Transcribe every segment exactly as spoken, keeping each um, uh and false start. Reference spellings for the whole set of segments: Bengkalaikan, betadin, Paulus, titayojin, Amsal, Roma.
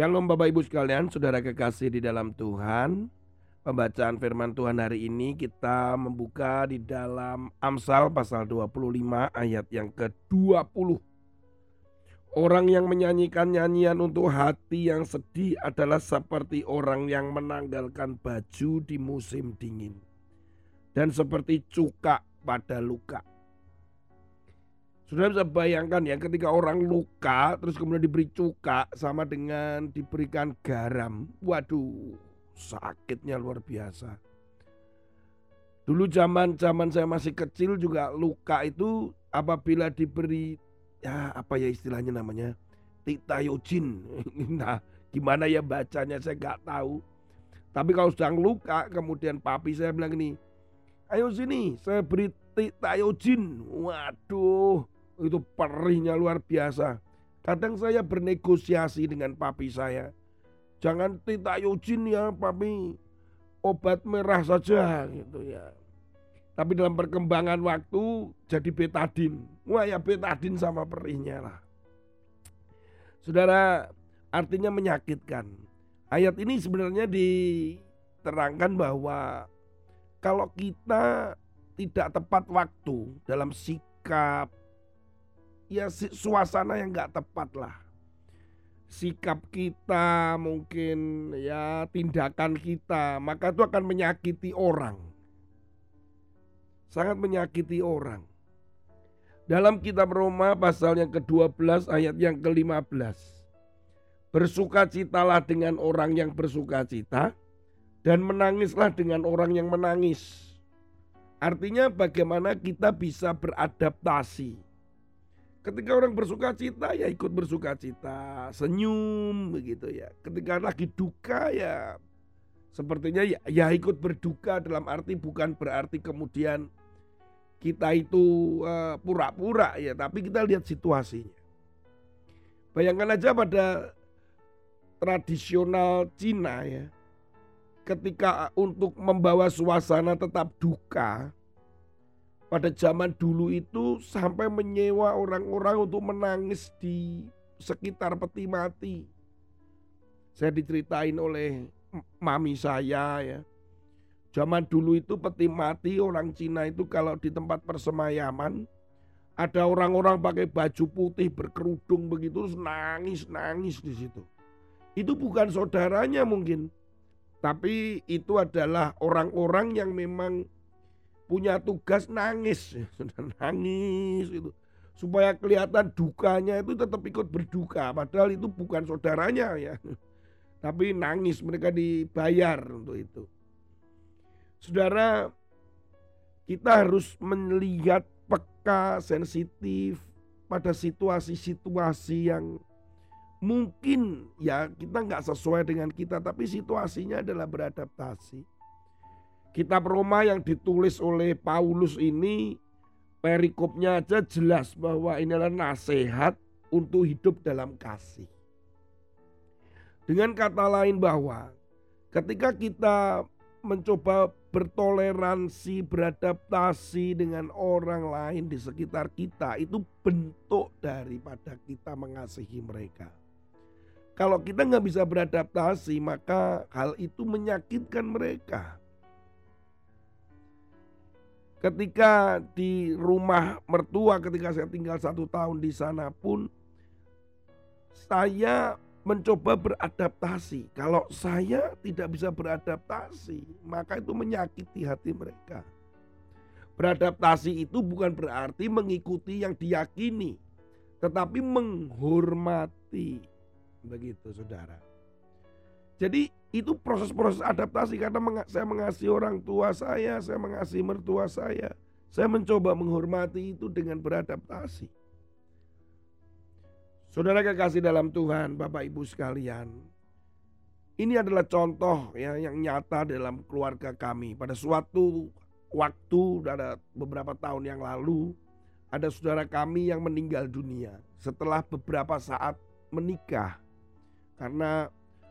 Shalom Bapak Ibu sekalian, saudara kekasih di dalam Tuhan. Pembacaan firman Tuhan hari ini kita membuka di dalam Amsal pasal dua puluh lima ayat yang ke dua puluh. Orang yang menyanyikan nyanyian untuk hati yang sedih adalah seperti orang yang menanggalkan baju di musim dingin, dan seperti cuka pada luka. Sudah bisa bayangkan ya, ketika orang luka terus kemudian diberi cuka sama dengan diberikan garam. Waduh, sakitnya luar biasa. Dulu zaman-zaman saya masih kecil juga luka itu apabila diberi ya apa ya istilahnya namanya? Titayojin. Nah, gimana ya bacanya saya nggak tahu. Tapi kalau sedang luka kemudian papi saya bilang gini, "Ayo sini, saya beri titayojin." Waduh, itu perihnya luar biasa. Kadang saya bernegosiasi dengan papi saya, "Jangan titayojin ya papi, obat merah saja," gitu ya. Tapi dalam perkembangan waktu jadi betadin. Wah ya, betadin sama perihnya lah, saudara. Artinya menyakitkan. Ayat ini sebenarnya diterangkan bahwa kalau kita tidak tepat waktu dalam sikap, ya suasana yang gak tepat lah. Sikap kita mungkin ya tindakan kita, maka itu akan menyakiti orang. Sangat menyakiti orang. Dalam kitab Roma pasal yang ke dua belas ayat yang ke lima belas. Bersukacitalah dengan orang yang bersukacita, dan menangislah dengan orang yang menangis. Artinya bagaimana kita bisa beradaptasi. Ketika orang bersuka cita ya ikut bersuka cita, senyum begitu ya. Ketika lagi duka ya sepertinya ya, ya ikut berduka, dalam arti bukan berarti kemudian kita itu uh, pura-pura ya, tapi kita lihat situasinya. Bayangkan aja pada tradisional Cina ya, ketika untuk membawa suasana tetap duka, pada zaman dulu itu sampai menyewa orang-orang untuk menangis di sekitar peti mati. Saya diceritain oleh mami saya ya, zaman dulu itu peti mati orang Cina itu kalau di tempat persemayaman, ada orang-orang pakai baju putih berkerudung begitu, terus nangis-nangis di situ. Itu bukan saudaranya mungkin, tapi itu adalah orang-orang yang memang punya tugas nangis, nangis itu supaya kelihatan dukanya itu tetap ikut berduka, padahal itu bukan saudaranya ya, tapi nangis, mereka dibayar untuk itu. Saudara, kita harus melihat peka, sensitif pada situasi-situasi yang mungkin ya kita nggak sesuai dengan kita, tapi situasinya adalah beradaptasi. Kitab Roma yang ditulis oleh Paulus ini perikopnya aja jelas bahwa ini adalah nasihat untuk hidup dalam kasih. Dengan kata lain bahwa ketika kita mencoba bertoleransi, beradaptasi dengan orang lain di sekitar kita, itu bentuk daripada kita mengasihi mereka. Kalau kita nggak bisa beradaptasi, maka hal itu menyakitkan mereka. Ketika di rumah mertua, ketika saya tinggal satu tahun di sana pun, saya mencoba beradaptasi. Kalau saya tidak bisa beradaptasi, maka itu menyakiti hati mereka. Beradaptasi itu bukan berarti mengikuti yang diyakini, tetapi menghormati. Begitu saudara. Jadi itu proses-proses adaptasi, karena saya mengasihi orang tua saya, saya mengasihi mertua saya, saya mencoba menghormati itu dengan beradaptasi. Saudara kekasih dalam Tuhan, Bapak Ibu sekalian, ini adalah contoh ya yang nyata dalam keluarga kami. Pada suatu waktu, ada beberapa tahun yang lalu, ada saudara kami yang meninggal dunia setelah beberapa saat menikah. Karena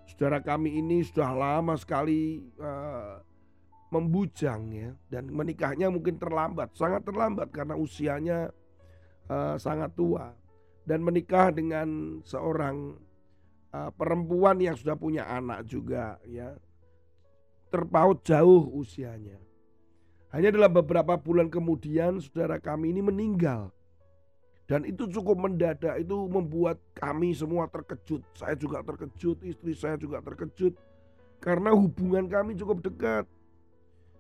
saudara kami ini sudah lama sekali uh, membujang ya, dan menikahnya mungkin terlambat, sangat terlambat karena usianya uh, sangat tua, dan menikah dengan seorang uh, perempuan yang sudah punya anak juga ya, terpaut jauh usianya. Hanya dalam beberapa bulan kemudian saudara kami ini meninggal. Dan itu cukup mendadak, itu membuat kami semua terkejut. Saya juga terkejut, istri saya juga terkejut. Karena hubungan kami cukup dekat.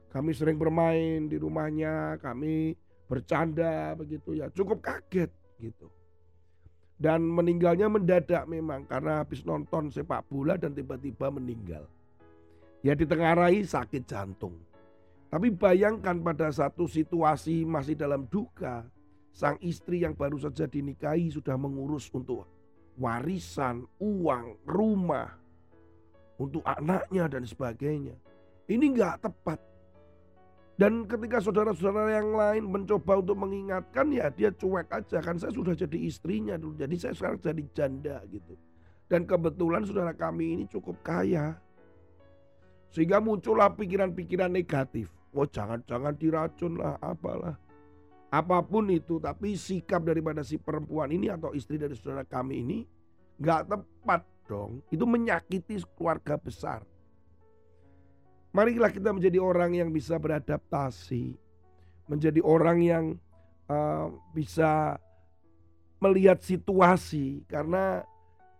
Kami sering bermain di rumahnya, kami bercanda begitu ya. Cukup kaget gitu. Dan meninggalnya mendadak memang karena habis nonton sepak bola dan tiba-tiba meninggal. Ya ditengarai sakit jantung. Tapi bayangkan pada satu situasi masih dalam duka. Sang istri yang baru saja dinikahi sudah mengurus untuk warisan, uang, rumah, untuk anaknya dan sebagainya. Ini nggak tepat. Dan ketika saudara-saudara yang lain mencoba untuk mengingatkan, ya dia cuek aja. Kan saya sudah jadi istrinya dulu, jadi saya sekarang jadi janda gitu. Dan kebetulan saudara kami ini cukup kaya. Sehingga muncullah pikiran-pikiran negatif. Oh jangan-jangan diracun lah, apalah. Apapun itu, tapi sikap daripada si perempuan ini atau istri dari saudara kami ini gak tepat dong. Itu menyakiti keluarga besar. Marilah kita menjadi orang yang bisa beradaptasi. Menjadi orang yang uh, bisa melihat situasi. Karena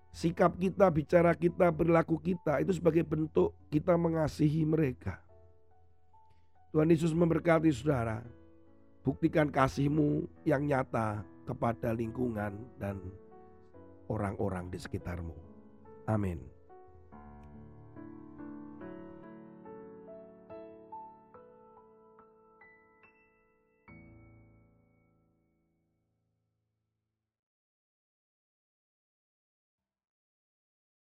sikap kita, bicara kita, perilaku kita itu sebagai bentuk kita mengasihi mereka. Tuhan Yesus memberkati saudara. Buktikan kasihmu yang nyata kepada lingkungan dan orang-orang di sekitarmu. Amin.